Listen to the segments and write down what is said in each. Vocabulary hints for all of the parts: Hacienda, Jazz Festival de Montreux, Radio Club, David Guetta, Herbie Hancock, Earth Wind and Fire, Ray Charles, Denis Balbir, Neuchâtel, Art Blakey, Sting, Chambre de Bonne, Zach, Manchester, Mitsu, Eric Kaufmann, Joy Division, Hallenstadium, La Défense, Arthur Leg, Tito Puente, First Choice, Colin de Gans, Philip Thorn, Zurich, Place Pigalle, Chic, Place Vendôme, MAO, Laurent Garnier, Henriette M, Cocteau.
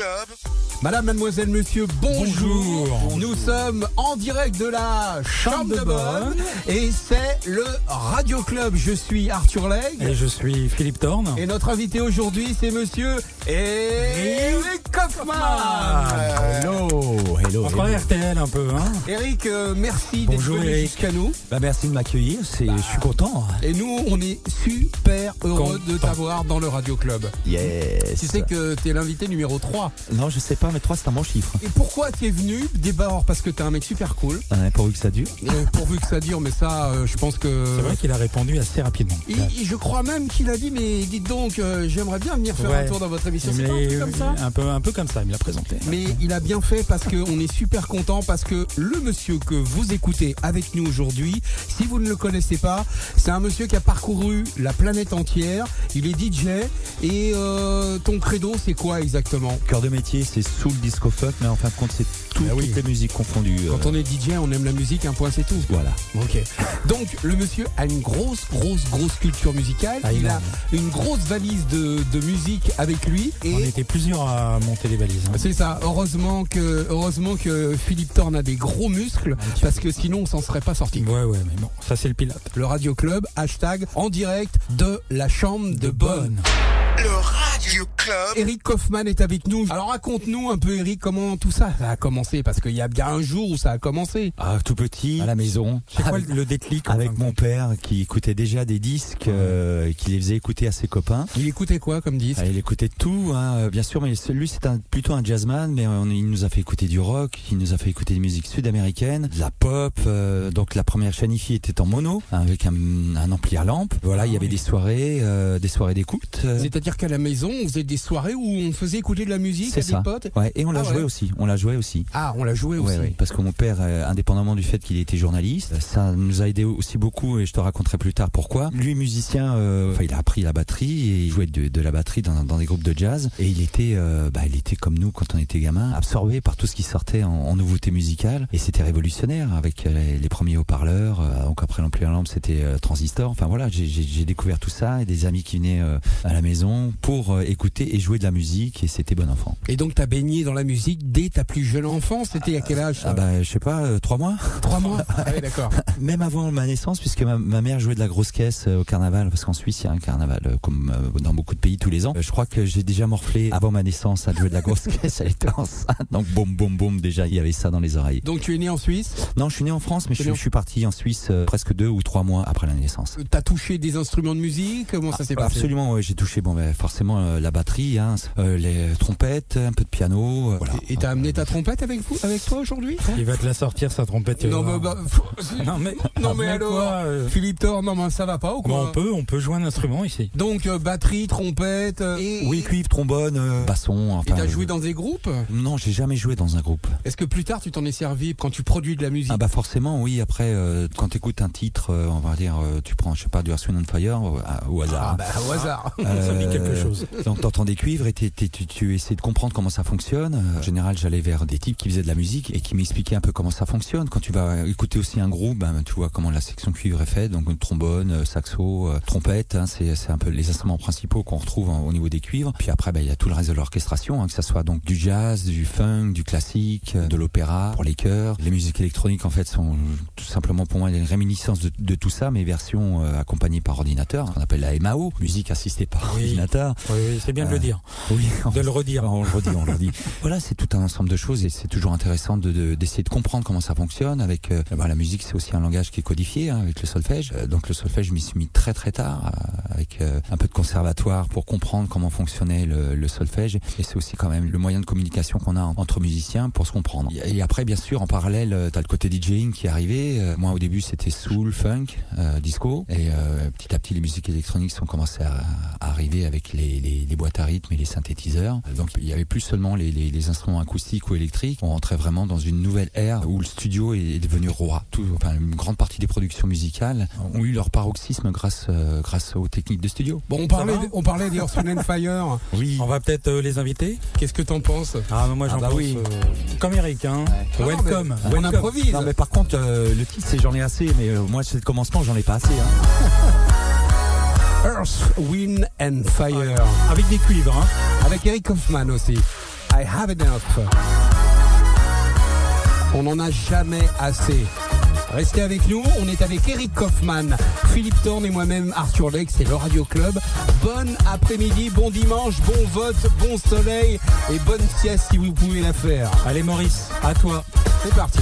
Club. Madame, mademoiselle, monsieur, bonjour. Bonjour. Nous sommes en direct de la Chambre de Bonne et c'est le Radio Club. Je suis Arthur Leg. Et je suis Philip Thorn. Et notre invité aujourd'hui, c'est monsieur Eric Kaufmann. Hello. On prend RTL un peu, hein. Eric, merci bonjour d'être venu jusqu'à nous. Bah, merci de m'accueillir, je suis content. Et nous, on est super heureux de t'avoir dans le Radio Club. Yes. Tu sais que t'es l'invité numéro 3. Non, je sais pas, mais 3 c'est un bon chiffre. Et pourquoi t'es venu? D'abord parce que t'es un mec super cool. Pourvu que ça dure. Pourvu que ça dure, mais ça, je pense que... C'est vrai qu'il a répondu assez rapidement. Je crois même qu'il a dit, mais dites donc, j'aimerais bien venir faire un tour dans votre émission. C'est pas un truc comme ça? Un peu comme ça, il me l'a présenté. Mais il a bien fait parce qu'on est super content, parce que le monsieur que vous écoutez avec nous aujourd'hui, si vous ne le connaissez pas, c'est un monsieur qui a parcouru la planète entière. Il est DJ et ton credo, c'est quoi exactement? Cœur de métier, c'est soul, disco, funk, mais en fin de compte, c'est toutes les musiques confondues. Quand on est DJ, on aime la musique, un point, c'est tout. Voilà. Ok. Donc, le monsieur a une grosse culture musicale. Il a une grosse valise de musique avec lui. Et on était plusieurs à monter les valises. Hein. C'est ça. Heureusement que Philippe Thorn a des gros muscles, parce que sinon, on s'en serait pas sorti. Ouais, mais bon, ça, c'est le pilote. Le Radio Club, hashtag en direct de la Chambre de Bonne. Le Radio Club. Eric Kaufmann est avec nous. Alors raconte-nous un peu, Eric, comment tout ça a commencé, parce qu'il y a bien un jour où ça a commencé. Ah, tout petit, à la maison. C'est quoi le déclic? Avec mon père qui écoutait déjà des disques, qui les faisait écouter à ses copains. Il écoutait quoi comme disque? Il écoutait tout, hein, bien sûr, mais lui c'est plutôt un jazzman, mais il nous a fait écouter du rock, il nous a fait écouter des musiques sud-américaines, de la pop. Donc la première chaîne hi-fi était en mono, avec un ampli à lampe. Voilà, il y avait des soirées d'écoute. C'est-à-dire qu'à la maison, on faisait des soirées où on faisait écouter de la musique à des potes. Ouais, et on l'a joué aussi. Ah, on l'a joué aussi. Ouais, parce que mon père, indépendamment du fait qu'il était journaliste, ça nous a aidé aussi beaucoup, et je te raconterai plus tard pourquoi. Lui, musicien, il a appris la batterie et il jouait de la batterie dans des groupes de jazz. Et il était comme nous quand on était gamin, absorbé par tout ce qui sortait en nouveauté musicale. Et c'était révolutionnaire avec les premiers haut-parleurs. Donc après l'ampli à lampe, c'était transistor. Enfin voilà, j'ai découvert tout ça, et des amis qui venaient à la maison pour écouter et jouer de la musique, et c'était bon enfant. Et donc t'as baigné dans la musique dès ta plus jeune enfance, c'était à quel âge? Je sais pas, 3 mois. 3 mois. Ah oui, d'accord. Même avant ma naissance, puisque ma mère jouait de la grosse caisse au carnaval, parce qu'en Suisse il y a un carnaval comme dans beaucoup de pays tous les ans. Je crois que j'ai déjà morflé avant ma naissance à jouer de la grosse caisse, elle était enceinte, donc boum boum boum, déjà il y avait ça dans les oreilles. Donc tu es né en Suisse? Non, je suis né en France, mais je suis parti en Suisse presque 2 ou 3 mois après la naissance. T'as touché des instruments de musique? Comment ça s'est passé? Absolument, j'ai touché forcément la batterie, hein, les trompettes, un peu de piano. Voilà. Et t'as amené ta trompette avec toi aujourd'hui? Il va te la sortir, sa trompette. Non mais alors, Philippe Thorn, ça va pas ou quoi? On peut jouer un instrument ici. Donc batterie, trompette, cuivre, trombone, basson. Enfin, et t'as joué dans des groupes? Non, j'ai jamais joué dans un groupe. Est-ce que plus tard tu t'en es servi quand tu produis de la musique? Ah bah forcément, oui. Après, quand t'écoutes un titre, on va dire, tu prends, je sais pas, du Earth Wind and Fire au hasard. Au hasard. Ça dit quelque chose. Donc t'entends des cuivres et tu essaies de comprendre comment ça fonctionne. En général, j'allais vers des types qui faisaient de la musique et qui m'expliquaient un peu comment ça fonctionne. Quand tu vas écouter aussi un groupe, tu vois comment la section cuivre est faite, donc trombone, saxo, trompette, hein, c'est un peu les instruments principaux qu'on retrouve au niveau des cuivres. Puis après, il y a tout le reste de l'orchestration, que ça soit donc du jazz, du funk, du classique, de l'opéra pour les chœurs. Les musiques électroniques en fait sont tout simplement pour moi une réminiscence de tout ça, mais version accompagnée par ordinateur, ce qu'on appelle la MAO, musique assistée par ordinateur. Oui, c'est bien de le dire. Oui, de le redire. On le redit. Voilà, c'est tout un ensemble de choses et c'est toujours intéressant d'essayer de comprendre comment ça fonctionne. Avec la musique, c'est aussi un langage qui est codifié, avec le solfège. Donc le solfège, je m'y suis mis très très tard, avec un peu de conservatoire pour comprendre comment fonctionnait le solfège. Et c'est aussi quand même le moyen de communication qu'on a entre musiciens pour se comprendre. Et après, bien sûr, en parallèle, t'as le côté DJing qui est arrivé. Moi, au début, c'était soul, funk, disco. Et petit à petit, les musiques électroniques sont commencées à arriver avec les boîtes à rythme et les synthétiseurs. Donc il n'y avait plus seulement les instruments acoustiques ou électriques. On rentrait vraiment dans une nouvelle ère où le studio est devenu roi. Une grande partie des productions musicales ont eu leur paroxysme grâce aux techniques de studio. Bon, on parlait des Earth, Wind and Fire. Oui. On va peut-être les inviter. Qu'est-ce que t'en penses? Moi j'en pense comme Eric, hein. Ouais. Welcome. On improvise. Non mais par contre le titre c'est j'en ai assez, mais moi c'est le commencement, j'en ai pas assez, hein. Earth, Wind and Fire. Avec des cuivres, hein. Avec Eric Kaufmann aussi. I Have Enough. On n'en a jamais assez. Restez avec nous, on est avec Eric Kaufmann, Philip Thorn et moi-même Arthur Leg, c'est le Radio Club. Bon après-midi, bon dimanche, bon vote, bon soleil et bonne sieste si vous pouvez la faire. Allez Maurice, à toi. C'est parti.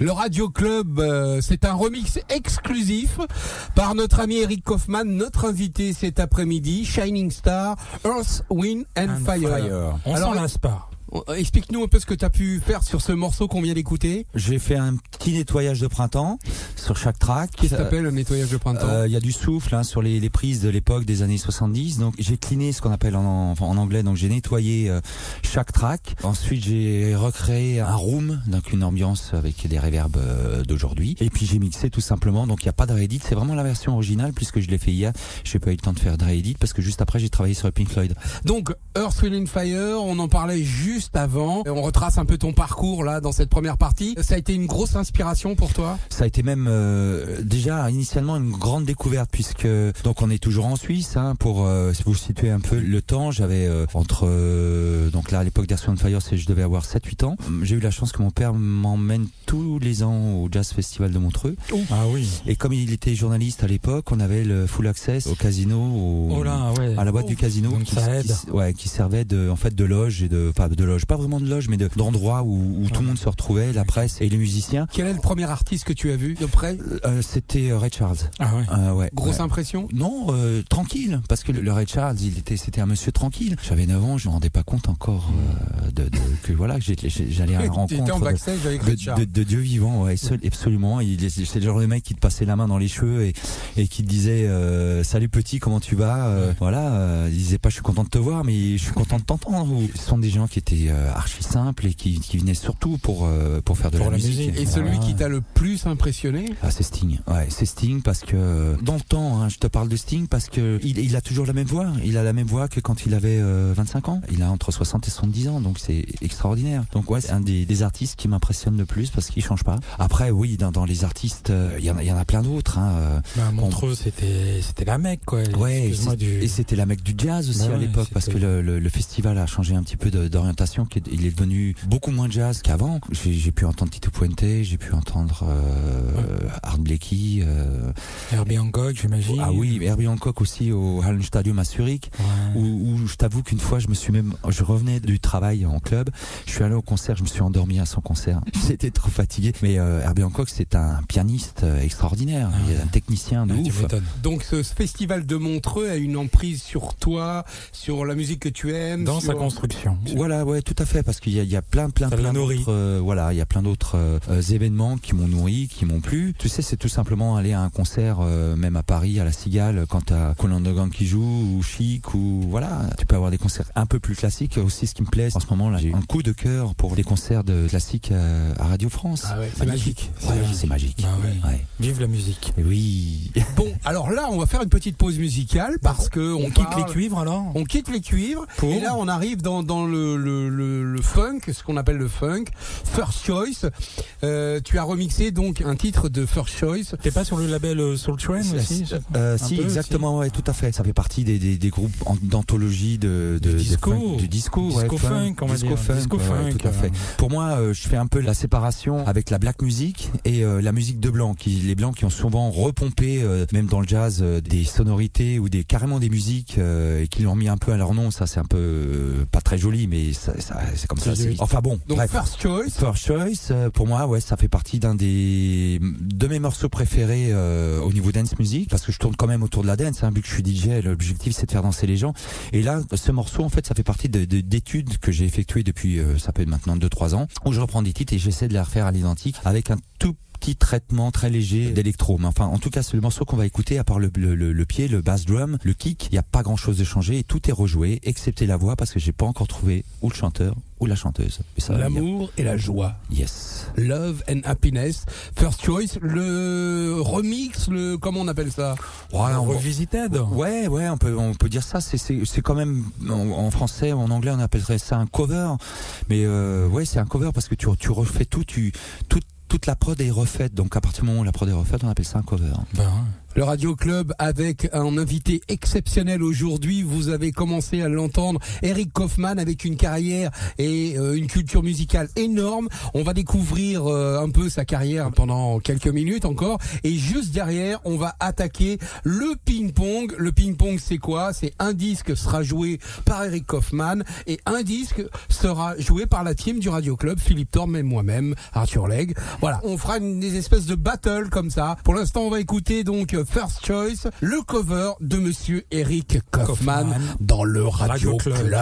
Le Radio Club, c'est un remix exclusif par notre ami Eric Kaufmann, notre invité cet après-midi, Shining Star, Earth, Wind and Fire. On s'en lasse pas. Explique-nous un peu ce que tu as pu faire sur ce morceau qu'on vient d'écouter. J'ai fait un petit nettoyage de printemps sur chaque track. Qu'est-ce que t'appelles le nettoyage de printemps ? Il y a du souffle hein, sur les prises de l'époque des années 70. Donc j'ai cleané ce qu'on appelle en anglais. Donc j'ai nettoyé chaque track. Ensuite j'ai recréé un room, donc une ambiance avec des reverbs d'aujourd'hui. Et puis j'ai mixé tout simplement. Donc il n'y a pas de réédit. C'est vraiment la version originale puisque je l'ai fait hier. J'ai pas eu le temps de faire de réédit parce que juste après j'ai travaillé sur Pink Floyd. Donc Earth, Wind and Fire, on en parlait juste avant. On retrace un peu ton parcours là dans cette première partie. Ça a été une grosse inspiration pour toi ? Ça a été même déjà initialement une grande découverte puisque donc on est toujours en Suisse hein, pour vous situer un peu le temps. J'avais donc là à l'époque d'Earth Wind & Fire, je devais avoir 7-8 ans. J'ai eu la chance que mon père m'emmène tous les ans au Jazz Festival de Montreux. Ouh. Ah oui. Et comme il était journaliste à l'époque, on avait le full access au casino, à la boîte du casino, donc qui servait de loge et de loge, pas vraiment de loge, mais d'endroit où tout le monde se retrouvait, la presse et les musiciens. Quel est le premier artiste que tu as vu de près ? C'était Ray Charles. Ah ouais. Grosse impression ? Non, tranquille, parce que le Ray Charles, c'était un monsieur tranquille. J'avais 9 ans, je me rendais pas compte encore j'allais à la rencontre de Dieu vivant, ouais, seul, absolument. C'est le genre de mec qui te passait la main dans les cheveux et qui te disait salut petit, comment tu vas ? Il disait pas je suis content de te voir, mais je suis content de t'entendre. Ce sont des gens qui étaient archi simples et qui venaient surtout pour faire de la musique. Et celui qui t'a le plus impressionné ? C'est Sting. Ouais, c'est Sting parce que dans le temps, hein, je te parle de Sting parce que il a toujours la même voix. Il a la même voix que quand il avait 25 ans. Il a entre 60 et 70 ans, donc c'est extraordinaire. Donc ouais, c'est un des artistes qui m'impressionne le plus parce qu'il change pas. Après, oui, dans les artistes, il y en a plein d'autres. Hein. Montreux, c'était la Mecque, quoi. Ouais, et c'était la Mecque du jazz aussi à l'époque parce que le festival a changé un petit peu d'orientation. Il est devenu beaucoup moins jazz qu'avant. J'ai pu entendre Tito Puente, j'ai pu entendre Art Blakey, Herbie Hancock, j'imagine. Ah oui, Herbie Hancock aussi au Hallenstadium à Zurich, où je t'avoue qu'une fois je revenais du travail en club, je suis allé au concert, je me suis endormi à son concert. J'étais trop fatigué. Mais Herbie Hancock, c'est un pianiste extraordinaire, un technicien de ouf. Donc ce festival de Montreux a une emprise sur toi, sur la musique que tu aimes, dans sa construction. Voilà, ouais, tout à fait, parce qu'il y a plein d'autres, événements qui m'ont nourri, qui m'ont plu. Tu sais, c'est tout simplement aller à un concert, même à Paris, à La Cigale, quand t'as Colin de Gans qui joue, ou Chic, ou voilà. Tu peux avoir des concerts un peu plus classiques. Aussi, ce qui me plaît, en ce moment, là, j'ai un coup de cœur pour les concerts de classiques à Radio France. Ah ouais, c'est magique. C'est magique. Ah ouais. Ouais. Vive la musique. Oui. Bon, alors là, on va faire une petite pause musicale parce que on quitte les cuivres. Et là, on arrive dans le funk, ce qu'on appelle le funk. First Choice. Tu as remixé donc un titre de First Choice. T'es pas sur le label Soul Train aussi ? Si, exactement, ouais, tout à fait. Ça fait partie des groupes d'anthologie du disco funk, tout à fait. Pour moi, je fais un peu la séparation avec la black music et la musique de blanc. Les blancs qui ont souvent repompé, même dans le jazz, des sonorités ou carrément des musiques et qui l'ont mis un peu à leur nom. Ça, c'est un peu pas très joli, mais ça, c'est comme ça. Enfin bon. Donc bref. First Choice, pour moi, ouais, ça fait partie de mes morceaux préférés au niveau dance music, parce que je tourne quand même autour de la dance, hein, vu que je suis DJ, l'objectif c'est de faire danser les gens. Et là, ce morceau, en fait, ça fait partie d'études que j'ai effectuées depuis, ça peut être maintenant 2-3 ans, où je reprends des titres et j'essaie de les refaire à l'identique avec un tout petit traitement très léger d'électro, mais enfin en tout cas c'est le morceau qu'on va écouter. À part le pied, le bass drum, le kick, il n'y a pas grand chose de changé et tout est rejoué excepté la voix, parce que j'ai pas encore trouvé ou le chanteur ou la chanteuse. Ça, l'amour et la joie. Yes. Love and happiness. First Choice, le remix, comment on appelle ça ? Revisited. Ouais, on peut dire ça. C'est quand même en français, en anglais, on appellerait ça un cover. Mais ouais, c'est un cover parce que tu refais tout, toute la prod est refaite. Donc à partir du moment où la prod est refaite, on appelle ça un cover. Ben. le Radio Club avec un invité exceptionnel aujourd'hui. Vous avez commencé à l'entendre, Eric Kaufmann, avec une carrière et une culture musicale énorme. On va découvrir un peu sa carrière pendant quelques minutes encore. Et juste derrière, on va attaquer le ping-pong. Le ping-pong, c'est quoi ? C'est un disque sera joué par Eric Kaufmann et un disque sera joué par la team du Radio Club, Philip Thorn et moi-même, Arthur Leg. Voilà, on fera des espèces de battle comme ça. Pour l'instant, on va écouter donc First Choice, le cover de monsieur Eric Kaufmann dans le Radio Club.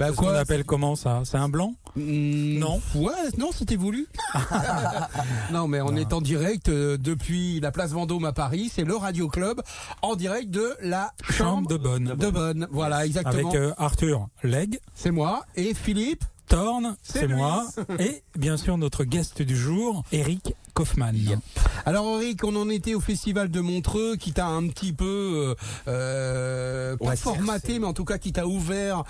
Bah, qu'on appelle comment ça? C'est un blanc? Non. Ouais, non, c'était voulu. Non, mais on est en direct depuis la place Vendôme à Paris. C'est le Radio Club en direct de la Chambre de Bonne. Voilà, exactement. Avec Arthur Leg. C'est moi. Et Philippe Thorn, c'est moi. Et bien sûr, notre guest du jour, Eric Kaufmann. Yep. Alors Eric, on en était au festival de Montreux qui t'a un petit peu pas formaté, mais en tout cas qui t'a ouvert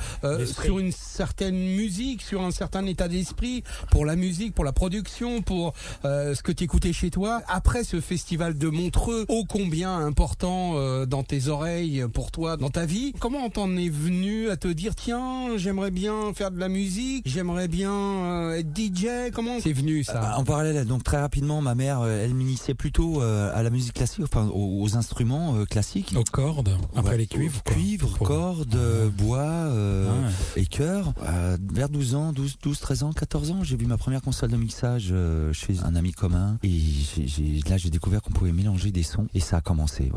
sur une certaine musique, sur un certain état d'esprit pour la musique, pour la production, pour ce que t'écoutais chez toi. Après ce festival de Montreux, ô combien important dans tes oreilles, pour toi, dans ta vie, comment t'en es venu à te dire tiens, j'aimerais bien faire de la musique, j'aimerais bien être DJ? Comment c'est venu ça? En parallèle, donc très rapidement, ma mère, elle m'initiait plutôt à la musique classique, enfin aux instruments classiques, aux cordes, après les cuivres, cordes, bois et chœur. Vers 12 ans, 13 ans, 14 ans, j'ai vu ma première console de mixage chez un ami commun, et là j'ai découvert qu'on pouvait mélanger des sons, et ça a commencé,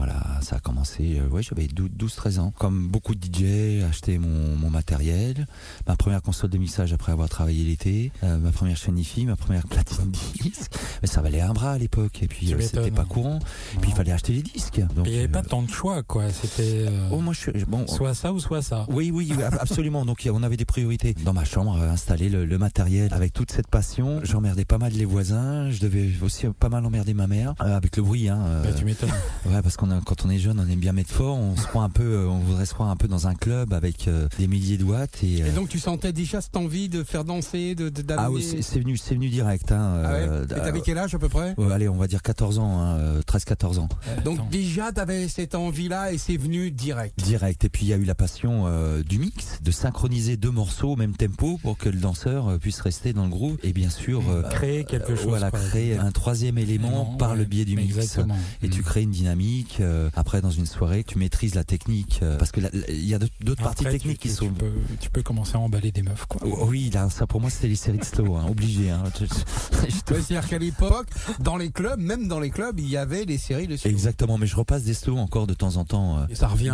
j'avais 12-13 ans. Comme beaucoup de DJ, acheter mon matériel, ma première console de mixage après avoir travaillé l'été, ma première chaîne hi-fi, ma première platine disque, mais ça valait un bras à l'époque, et puis c'était pas courant, et puis il fallait acheter des disques. Donc, il n'y avait pas tant de choix, quoi. C'était soit ça ou soit ça. Oui, absolument. Donc on avait des priorités. Dans ma chambre, installer le matériel avec toute cette passion. J'emmerdais pas mal les voisins, je devais aussi pas mal emmerder ma mère, avec le bruit. Tu m'étonnes. Ouais, parce qu'on quand on est jeune, on aime bien mettre fort, on voudrait se croire un peu dans un club avec des milliers de watts. Et donc tu sentais déjà cette envie de faire danser, d'amener... Ah oui, c'est venu direct. Quel âge à peu près? Allez, on va dire 14 ans, 13-14 ans. Donc déjà, t'avais cette envie-là et c'est venu direct. Direct. Et puis il y a eu la passion du mix, de synchroniser deux morceaux au même tempo pour que le danseur puisse rester dans le groove et bien sûr créer quelque chose. Voilà, créer un troisième élément par le biais du mix. Exactement. Et tu crées une dynamique. Après, dans une soirée, tu maîtrises la technique parce que il y a d'autres parties techniques qui sont. Tu peux commencer à emballer des meufs, quoi. Oui, là, ça pour moi c'était les séries de slow, obligé. C'est-à-dire qu'à l'époque, dans les clubs, il y avait des séries de slow. Exactement, mais je repasse des slow encore de temps en temps. Et ça revient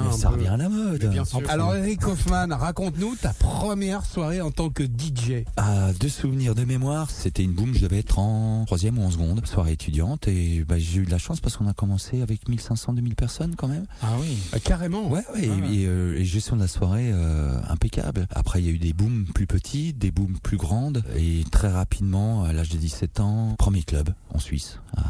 à la mode. Alors Eric Kaufmann, raconte-nous ta première soirée en tant que DJ. De souvenirs, de mémoire, c'était une boom, je devais être en 3e ou en seconde, soirée étudiante, et j'ai eu de la chance parce qu'on a commencé avec 1500-2000 personnes quand même. Ah oui, carrément. Ouais. Et gestion de la soirée impeccable. Après il y a eu des booms plus petits, des booms plus grandes, et très rapidement, à l'âge de 17 ans, premier club en Suisse, à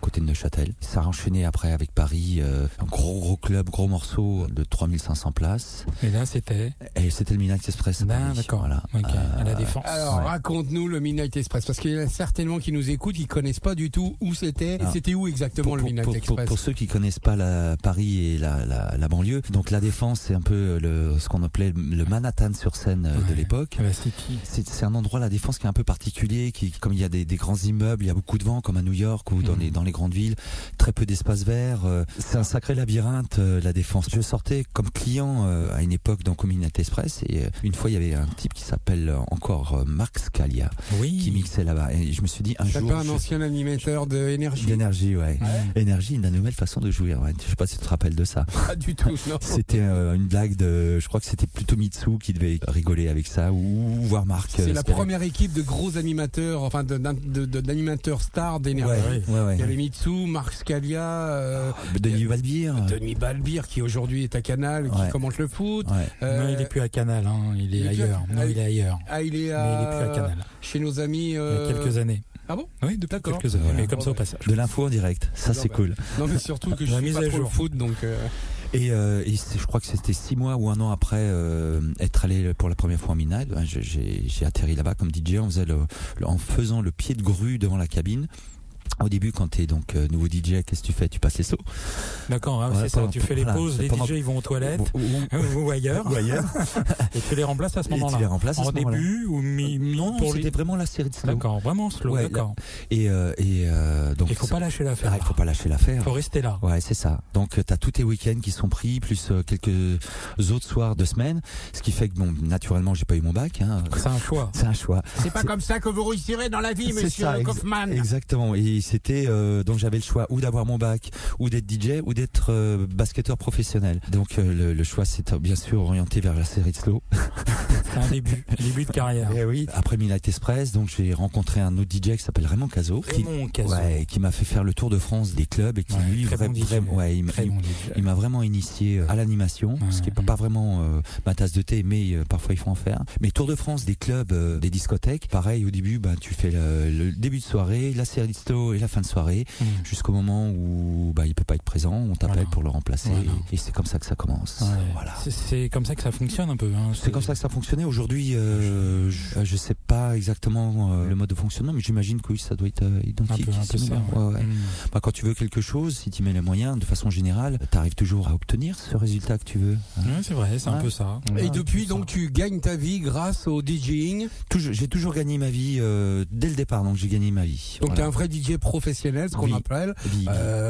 côté de Neuchâtel. Ça a enchaîné après avec Paris, un gros club, gros morceau de 3500 places. Et là, c'était? Et c'était le Midnight Express. Ah, d'accord. Voilà. Okay. À la Défense. Alors, raconte-nous le Midnight Express, parce qu'il y en a certainement qui nous écoutent, qui connaissent pas du tout où c'était. Et c'était où exactement le Midnight Express? Pour ceux qui connaissent pas Paris et la banlieue. Donc, la Défense, c'est un peu ce qu'on appelait le Manhattan sur scène de l'époque. La City. C'est un endroit, la Défense, qui est un peu particulier, qui, comme il y a des grands immeubles, il y a beaucoup de vent, comme à New York ou dans les grandes villes, très peu d'espace vert. C'est un sacré labyrinthe, la Défense. Je sortais comme client à une époque dans Midnight Express, et une fois il y avait un type qui s'appelle encore Marc Scalia, qui mixait là-bas. Et je me suis dit un jour, ancien animateur de Énergie. D'énergie, Énergie, une nouvelle façon de jouer. Ouais. Je sais pas si tu te rappelles de ça. Pas du tout. Non. C'était une blague je crois que c'était plutôt Mitsu qui devait rigoler avec ça ou voir Marc. C'est la première équipe de gros animateurs, enfin d'animateurs stars d'Énergie. Ouais. Il y avait Mitsu, Marc Scalia, Denis Balbir qui aujourd'hui est à Canal, qui commente le foot. Ouais. Non, il n'est plus à Canal, il est ailleurs. Ah, il est mais il n'est plus à Canal. Chez nos amis. Il y a quelques années. Ah bon? Oui, depuis quelques années. Mais comme ça au passage. De l'info en direct, ça c'est cool. Non, mais surtout que je suis pas trop le foot, donc. Et je crois que c'était 6 mois ou 1 an après être allé pour la première fois en Midnight, j'ai atterri là-bas comme DJ. On faisait en faisant le pied de grue devant la cabine. Au début, quand t'es donc nouveau DJ, qu'est-ce que tu fais? Tu passes les sauts. D'accord, c'est ça. Tu fais les pauses, les DJ ils vont aux toilettes ou ailleurs. Et tu les remplaces à ce moment-là. C'était vraiment la série de slow. D'accord, vraiment slow. Ouais, d'accord. Donc il faut pas lâcher l'affaire. Il faut pas lâcher l'affaire. Faut rester là. Ouais, c'est ça. Donc t'as tous tes week-ends qui sont pris, plus quelques autres soirs de semaine, ce qui fait que naturellement j'ai pas eu mon bac. C'est un choix. C'est pas comme ça que vous réussirez dans la vie, monsieur Kaufmann. Exactement. puis c'était donc j'avais le choix ou d'avoir mon bac, ou d'être DJ, ou d'être basketteur professionnel. Donc le choix s'est bien sûr orienté vers la série de slow. C'est un début de carrière. Et oui. Après Midnight Express, donc j'ai rencontré un autre DJ qui s'appelle Raymond Cazot, qui m'a fait faire le tour de France des clubs et qui lui il m'a vraiment initié à l'animation, ce qui n'est pas vraiment ma tasse de thé, mais parfois il faut en faire. Mais tour de France des clubs, des discothèques, pareil au début, tu fais le début de soirée, la série de slow et la fin de soirée, jusqu'au moment où il ne peut pas être présent, on t'appelle pour le remplacer, et c'est comme ça que ça commence. C'est comme ça que ça fonctionne un peu. C'est comme ça que ça fonctionnait. Aujourd'hui, je sais pas exactement le mode de fonctionnement, mais j'imagine que ça doit être identique. Un peu similaire. Quand tu veux quelque chose, si tu mets les moyens, de façon générale, tu arrives toujours à obtenir ce résultat que tu veux. C'est vrai, c'est un peu ça. Et depuis, donc, tu gagnes ta vie grâce au DJing. J'ai toujours gagné ma vie dès le départ, donc j'ai gagné ma vie. Donc t'es un vrai DJ professionnel, ce qu'on appelle.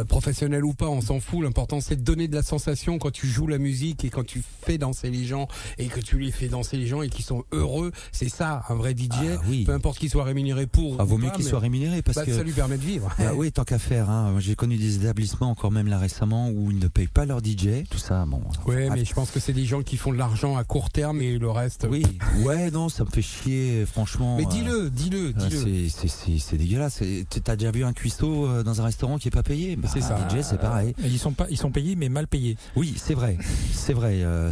Professionnel ou pas, on s'en fout. L'important, c'est de donner de la sensation quand tu joues la musique et quand tu fais danser les gens et que tu les fais danser les gens et qu'ils sont heureux. C'est ça, un vrai DJ. Peu importe qu'il soit rémunéré pour. Vaut mieux qu'il soit rémunéré parce que ça lui permet de vivre. Oui, tant qu'à faire. J'ai connu des établissements, encore même là récemment, où ils ne payent pas leur DJ. Tout ça, mais je pense que c'est des gens qui font de l'argent à court terme et le reste. Oui. Non, ça me fait chier, franchement. Mais dis-le. C'est dégueulasse. T'as déjà vu un cuistot dans un restaurant qui est pas payé? C'est ça. DJ, c'est pareil. Ils sont payés, mais mal payés. Oui, c'est vrai.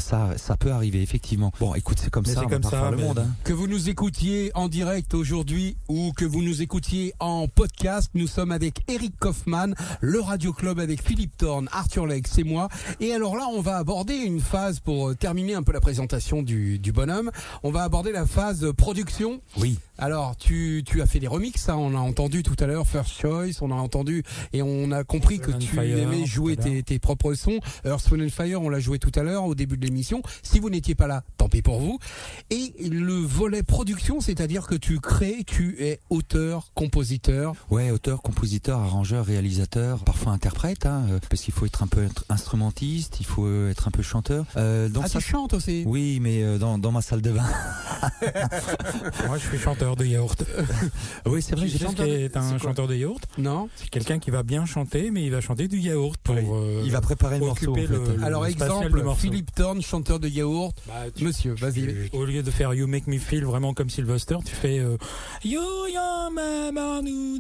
Ça peut arriver, effectivement. Bon, écoute, c'est comme mais ça. C'est comme ça. Le monde, Que vous nous écoutiez en direct aujourd'hui ou que vous nous écoutiez en podcast, nous sommes avec Eric Kaufmann, le Radio Club avec Philip Thorn, Arthur Leg, c'est moi. Et alors là, on va aborder une phase pour terminer un peu la présentation du bonhomme. On va aborder la phase production. Oui. Alors, tu as fait des remixes, on a entendu tout à l'heure First Choice, on a entendu et on a compris que tu aimais jouer tes propres sons. Earth Wind and Fire, on l'a joué tout à l'heure au début de l'émission. Si vous n'étiez pas là, tant pis pour vous. Et le volet production, c'est-à-dire que tu crées, tu es auteur, compositeur. Ouais, auteur, compositeur, arrangeur, réalisateur, parfois interprète, parce qu'il faut être un peu instrumentiste, il faut être un peu chanteur. Donc tu chantes aussi? Oui, mais dans ma salle de bain. Moi, je suis chanteur de yaourt. Oui, c'est vrai. Tu sais un chanteur de yaourt? Non. C'est quelqu'un qui va bien chanter, mais il va chanter du yaourt pour. Il va préparer le morceau. En fait. Alors exemple, Philip Thorn, chanteur de yaourt. Monsieur, vas-y. Au lieu de faire You Make Me Feel vraiment comme Sylvester, tu fais You Mama nous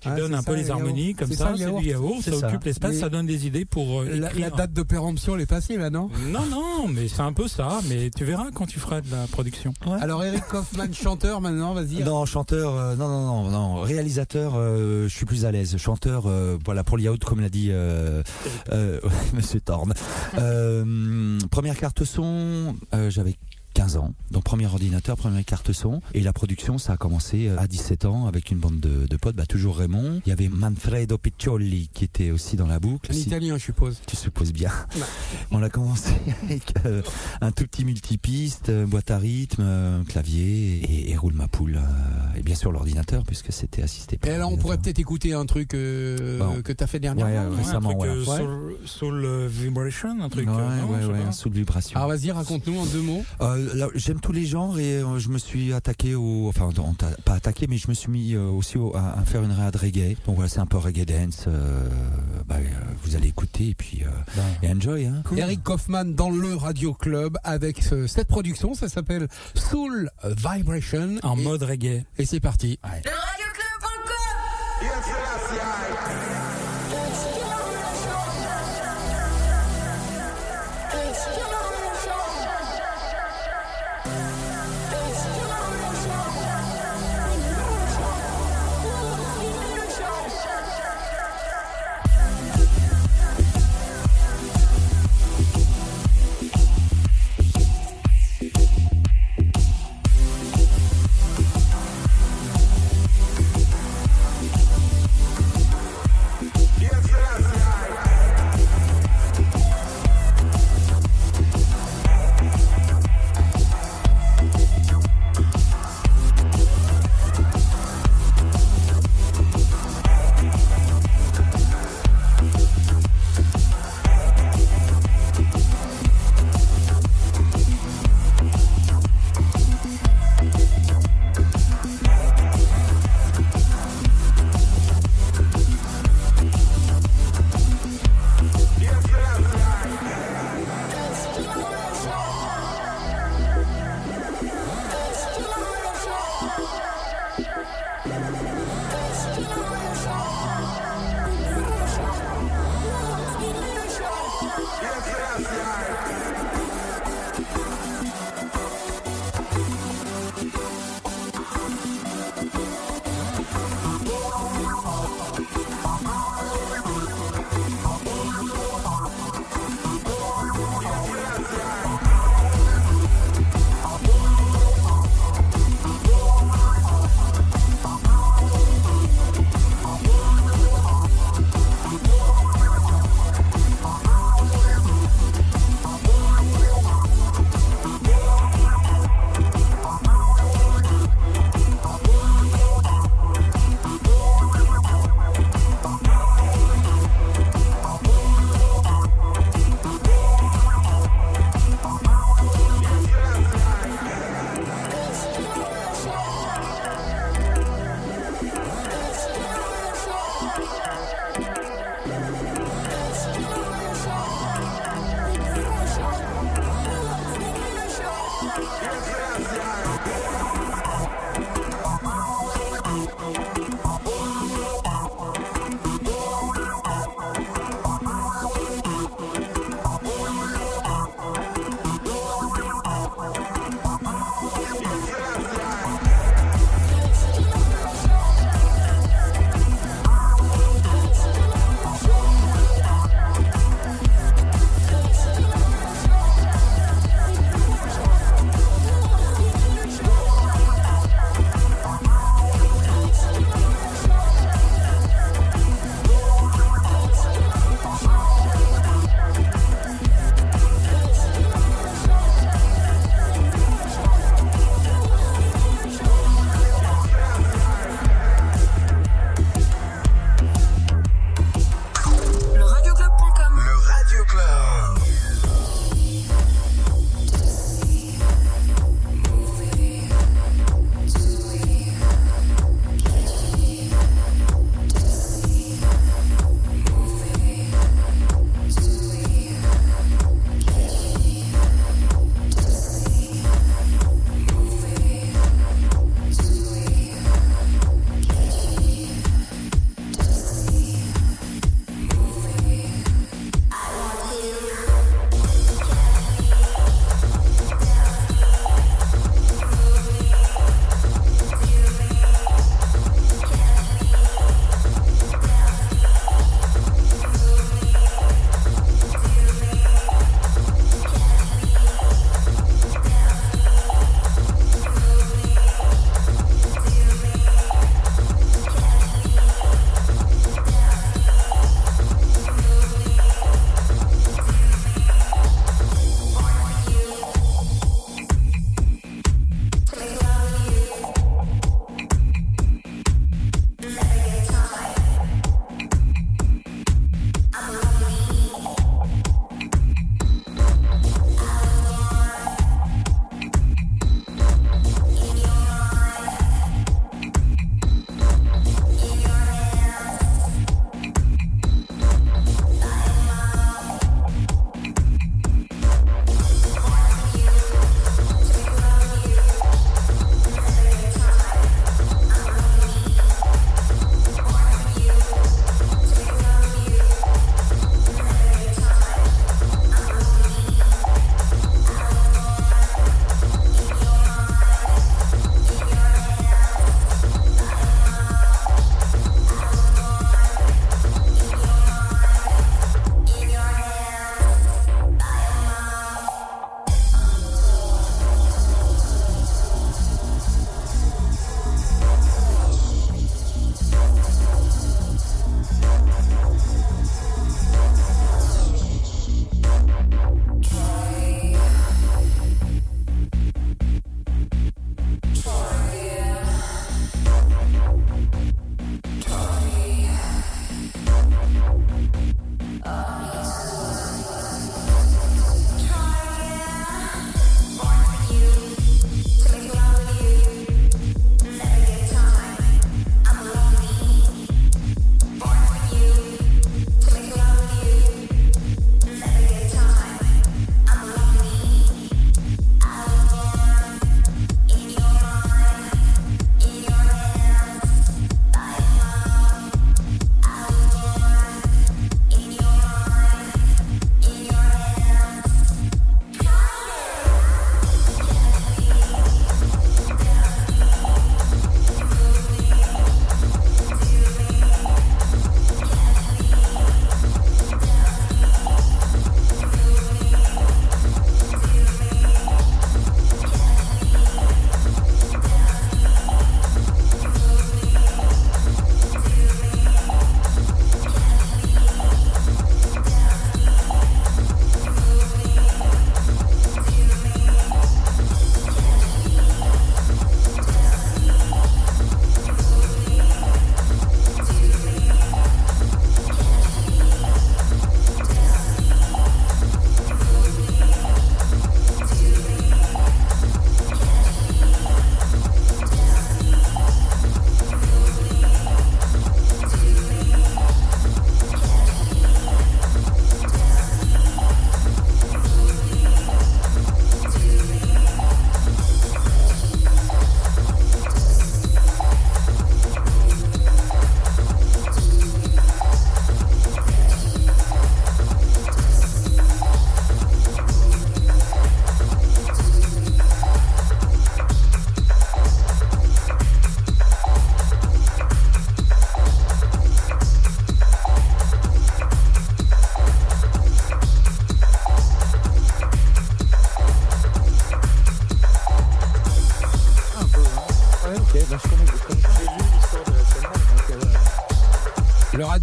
tu donnes un peu les harmonies comme ça. C'est du yaourt. Ça occupe l'espace, ça donne des idées pour. La date de péremption est passée là, non? Non, mais c'est un peu ça. Mais tu verras quand tu feras de la production. Alors Eric Kaufmann. Chanteur maintenant, vas-y. Non, chanteur, non. Réalisateur, je suis plus à l'aise. Chanteur, pour le yaourt, comme l'a dit Monsieur Thorn. Première carte son, j'avais 15 ans. Donc premier ordinateur, première carte son. Et la production, ça a commencé à 17 ans avec une bande de potes, toujours Raymond. Il y avait Manfredo Piccioli qui était aussi dans la boucle. Un italien, je suppose. Tu supposes bien. On a commencé avec un tout petit multipiste, boîte à rythme, clavier et roule ma poule. Et bien sûr l'ordinateur, puisque c'était assisté par. Et alors on pourrait peut-être écouter un truc que t'as fait dernièrement. Récemment. Soul Vibration, un truc. Soul Vibration. Alors vas-y, raconte-nous en deux mots. J'aime tous les genres et je me suis attaqué mais je me suis mis aussi à faire une réad reggae. Donc voilà, c'est un peu reggae dance. Vous allez écouter et puis et enjoy. Cool. Eric Kaufmann dans le Radio Club avec cette production, ça s'appelle Soul Vibration en mode reggae. Et c'est parti. Ouais. Le Radio Club encore.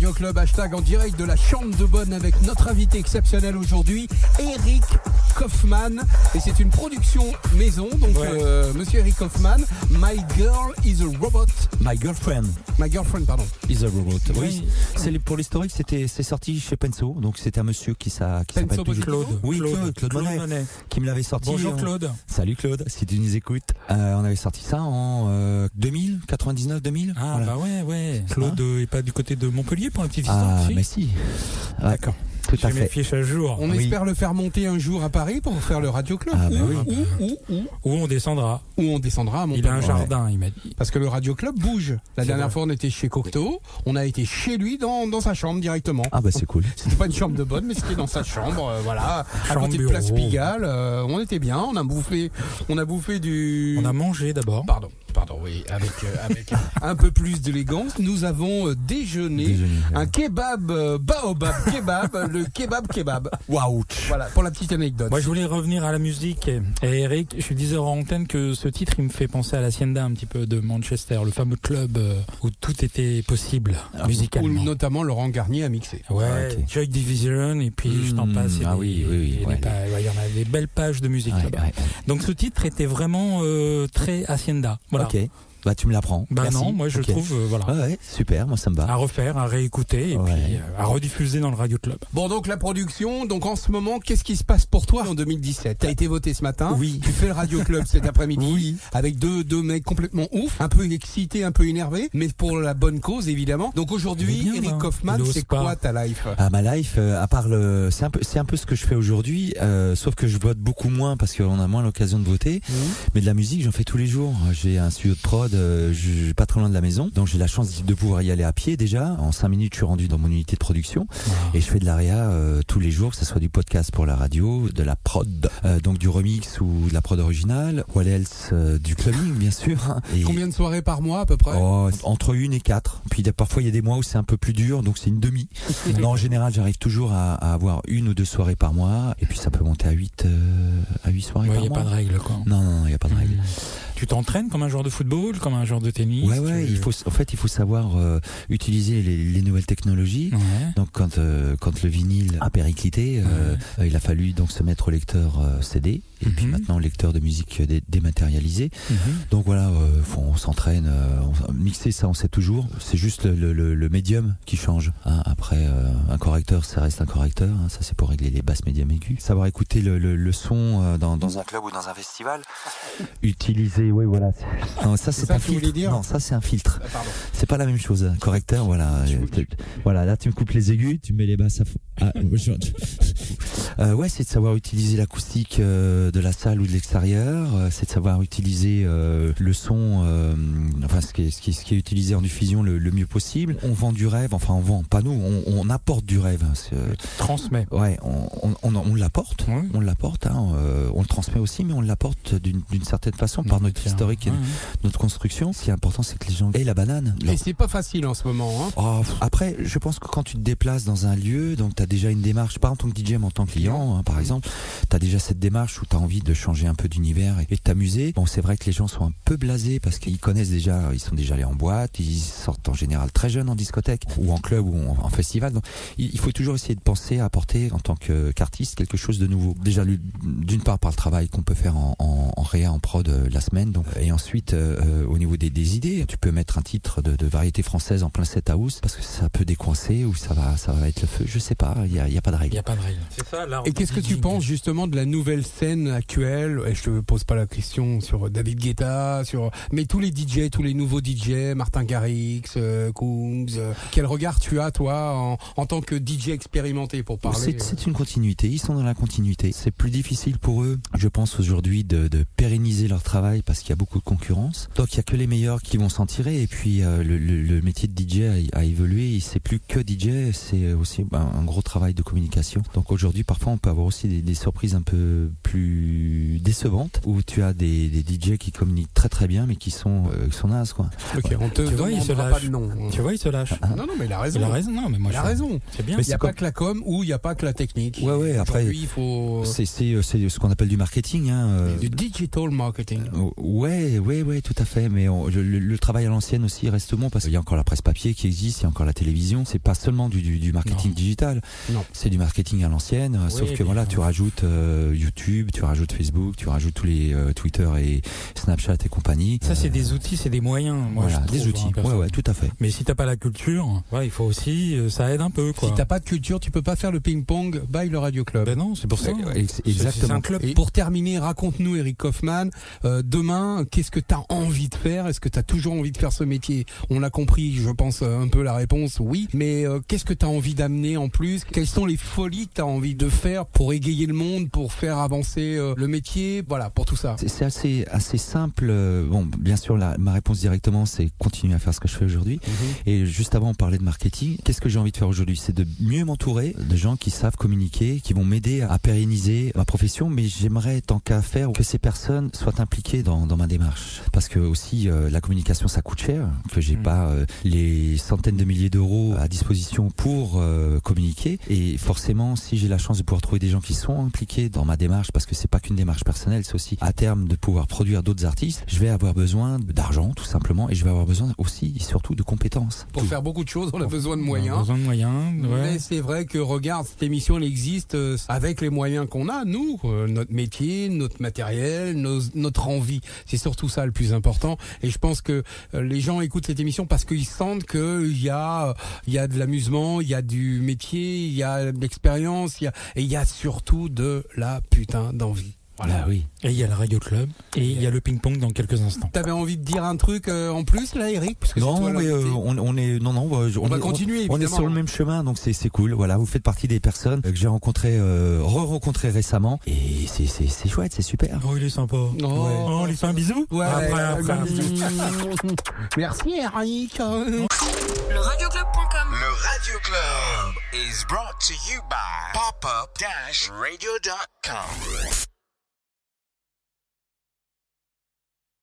Radio Club, hashtag en direct de la Chambre de Bonne avec notre invité exceptionnel aujourd'hui, Eric Kaufmann. Et c'est une production maison, donc ouais. Monsieur Eric Kaufmann, My Girl is a Robot. My Girlfriend, is a Robot. Oui. C'est, pour l'historique, c'est sorti chez Penso, donc c'était un monsieur qui s'appelle Claude. Oui, Claude Monet, qui me l'avait sorti. Bonjour Claude. Salut Claude, si tu nous écoutes. On avait sorti ça en 2000. Ah voilà. bah ouais. Claude est pas du côté de Montpellier pour un petit visiteur. Ah mais si. D'accord. J'ai mes fiches à jour. On espère le faire monter un jour à Paris pour faire le Radio Club. Ah, bah Où on descendra. Où on descendra à Montpellier. Il a un jardin, il m'a dit. Parce que le Radio Club bouge. La dernière fois, on était chez Cocteau. On a été chez lui dans sa chambre directement. Ah bah c'est cool. C'était pas une chambre de bonne, mais c'était dans sa chambre. Voilà. Chambre à côté de Place Pigalle. On était bien. On a mangé d'abord. Pardon, oui. Avec un peu plus d'élégance, nous avons déjeuné. Un kebab, baobab kebab. Le kebab. Waouh. Voilà, pour la petite anecdote. Moi, je voulais revenir à la musique. Et Eric, je disais en antenne que ce titre, il me fait penser à l'Hacienda un petit peu de Manchester, le fameux club où tout était possible musicalement. Où notamment Laurent Garnier a mixé. Ouais, okay. Joy Division, et puis je t'en passe. Ah oui. Il y en a des belles pages de musique là-bas. Ouais. Donc ce titre était vraiment très Hacienda. Voilà. Ok. Bah tu me l'apprends. Bah merci. Non, moi je trouve voilà. Ouais, super, moi ça me va. À refaire, à réécouter et puis à rediffuser dans le Radio Club. Bon donc la production, donc en ce moment, qu'est-ce qui se passe pour toi en 2017 ? T'as été voté ce matin. Oui. Tu fais le Radio Club cet après-midi. Oui. Avec deux mecs complètement ouf, un peu excités, un peu énervés, mais pour la bonne cause évidemment. Donc aujourd'hui, Eric Kaufmann, c'est quoi ta life ? Ah ma life, à part le, c'est un peu ce que je fais aujourd'hui, sauf que je vote beaucoup moins parce qu'on a moins l'occasion de voter. Mmh. Mais de la musique, j'en fais tous les jours. J'ai un studio de prod. Pas trop loin de la maison, donc j'ai la chance de pouvoir y aller à pied déjà. En 5 minutes, je suis rendu dans mon unité de production et je fais de l'aria tous les jours, que ce soit du podcast pour la radio, de la prod, donc du remix ou de la prod originale, ou du clubbing bien sûr. Et combien de soirées par mois à peu près ? Entre 1 et 4. Puis parfois il y a des mois où c'est un peu plus dur, donc c'est une demi. Non, en général, j'arrive toujours à avoir 1 ou 2 soirées par mois, et puis ça peut monter à 8 soirées par mois. Il n'y a pas de règle quoi. Non, il n'y a pas de règle. Tu t'entraînes comme un joueur de football, comme un joueur de tennis. Ouais, il faut savoir utiliser les nouvelles technologies. Ouais. Donc quand le vinyle a périclité, il a fallu donc se mettre au lecteur CD et puis maintenant lecteur de musique dématérialisé. Donc voilà, on s'entraîne, mixer ça on sait toujours, c'est juste le médium qui change. Hein. Après un correcteur, ça reste un correcteur, hein. Ça c'est pour régler les basses médium aiguës. Savoir écouter le son dans un club ou dans un festival, utiliser. Oui, voilà. Non, ça c'est un filtre. Non, ça c'est un filtre. C'est pas la même chose. Correcteur, voilà. Voilà, là tu me coupes les aigus, tu me mets les basses à fond. C'est de savoir utiliser l'acoustique de la salle ou de l'extérieur. C'est de savoir utiliser le son, ce qui est utilisé en diffusion le mieux possible. On vend du rêve, on apporte du rêve. Transmet. Ouais, on l'apporte. Oui. On l'apporte. Hein, on le transmet aussi, mais on l'apporte d'une certaine façon par notre historique et notre construction. Ce qui est important, c'est que les gens aient la banane. Et c'est pas facile en ce moment. Hein. Après, je pense que quand tu te déplaces dans un lieu, donc t'as déjà une démarche, pas en tant que DJ mais en tant que client, hein, par exemple, t'as déjà cette démarche où t'as envie de changer un peu d'univers et de t'amuser. Bon, c'est vrai que les gens sont un peu blasés parce qu'ils connaissent déjà, ils sont déjà allés en boîte, ils sortent en général très jeunes en discothèque ou en club ou en festival. Donc, il faut toujours essayer de penser à apporter en tant qu'artiste quelque chose de nouveau. Déjà, d'une part par le travail qu'on peut faire en réa, en prod la semaine, donc, et ensuite au niveau des idées, tu peux mettre un titre de variété française en plein set house parce que ça peut décoincer ou ça va être le feu. Je sais pas, il y a pas de règle. C'est ça. Et qu'est-ce que tu penses justement de la nouvelle scène actuelle ? Et je te pose pas la question sur David Guetta, mais tous les DJ, tous les nouveaux DJ, Martin Garrix, Coombs. Quel regard tu as toi en tant que DJ expérimenté pour parler ? C'est une continuité. Ils sont dans la continuité. C'est plus difficile pour eux, je pense aujourd'hui, de pérenniser leur travail parce qu'il y a beaucoup de concurrence. Donc il y a que les meilleurs qui vont s'en tirer. Et puis le métier de DJ a évolué. C'est plus que DJ, c'est aussi un gros travail de communication. Donc aujourd'hui, parfois fois, on peut avoir aussi des surprises un peu plus décevantes, où tu as des DJ qui communiquent très très bien, mais qui sont nazes, quoi. Ok, on te demandera pas le nom. Tu vois, il se lâche. Ah, non, mais il a raison. Non, mais moi, il a raison. C'est bien. Il n'y a pas que la com ou il n'y a pas que la technique. Ouais, ouais. Après, il faut. C'est ce qu'on appelle du marketing, hein. Du digital marketing. Ouais, tout à fait. Mais le travail à l'ancienne aussi reste bon, parce qu'il y a encore la presse papier qui existe, il y a encore la télévision. C'est pas seulement du marketing digital. Non. C'est du marketing à l'ancienne, oui, sauf que voilà, tu rajoutes YouTube, tu rajoutes Facebook, tu rajoutes tous les Twitter et Snapchat et compagnie. Ça, c'est des outils, c'est des moyens. Moi, voilà, des outils. Ouais, tout à fait. Mais si t'as pas la culture, ouais, il faut aussi, ça aide un peu, quoi. Si t'as pas de culture, tu peux pas faire le ping-pong by le Radio Club. Ben non, c'est pour ça. Exactement. C'est un club. Et pour terminer, raconte-nous, Eric Kaufmann, demain, qu'est-ce que t'as envie de faire? Est-ce que t'as toujours envie de faire ce métier? On l'a compris, je pense un peu la réponse, oui. Mais qu'est-ce que t'as envie d'amener en plus? Quelles sont les folies que t'as envie de faire pour égayer le monde, pour faire avancer le métier, voilà, pour tout ça? C'est assez simple. Bon, bien sûr, ma réponse directement, c'est continuer à faire ce que je fais aujourd'hui. Mm-hmm. Et juste avant, on parlait de marketing. Qu'est-ce que j'ai envie de faire aujourd'hui? C'est de mieux m'entourer de gens qui savent communiquer, qui vont m'aider à pérenniser ma profession, mais j'aimerais tant qu'à faire que ces personnes soient impliquées dans ma démarche. Parce que aussi, la communication, ça coûte cher, que j'ai pas les centaines de milliers d'euros à disposition pour communiquer. Et forcément, si j'ai la chance de pouvoir trouver des gens qui sont impliqués dans ma démarche, parce que c'est pas qu'une démarche personnelle, c'est aussi à terme de pouvoir produire d'autres artistes, je vais avoir besoin d'argent, tout simplement, et je vais avoir besoin aussi et surtout de compétences. Pour faire beaucoup de choses, on a besoin de moyens. Ouais. Mais c'est vrai que, regarde, cette émission, elle existe avec les moyens qu'on a, nous, notre métier, notre matériel, notre envie. C'est surtout ça le plus important. Et je pense que les gens écoutent cette émission parce qu'ils sentent qu'il y a de l'amusement, il y a du métier, il y a de l'expérience, et il y a surtout de la putain d'envie. Voilà, oui. Et il y a le Radio Club et il y a le ping-pong dans quelques instants. T'avais envie de dire un truc en plus là, Eric? Parce que non, mais on va continuer. On est sur le même chemin, donc c'est cool. Voilà, vous faites partie des personnes que j'ai rencontrées, re-rencontrées récemment, et c'est chouette, c'est super. Oh, il est sympa. Oh, ouais. On lui fait un bisou. Ouais. Après un bisou. Merci, Eric. Le radioclub.com. Le Radio Club is brought to you by popup-radio.com.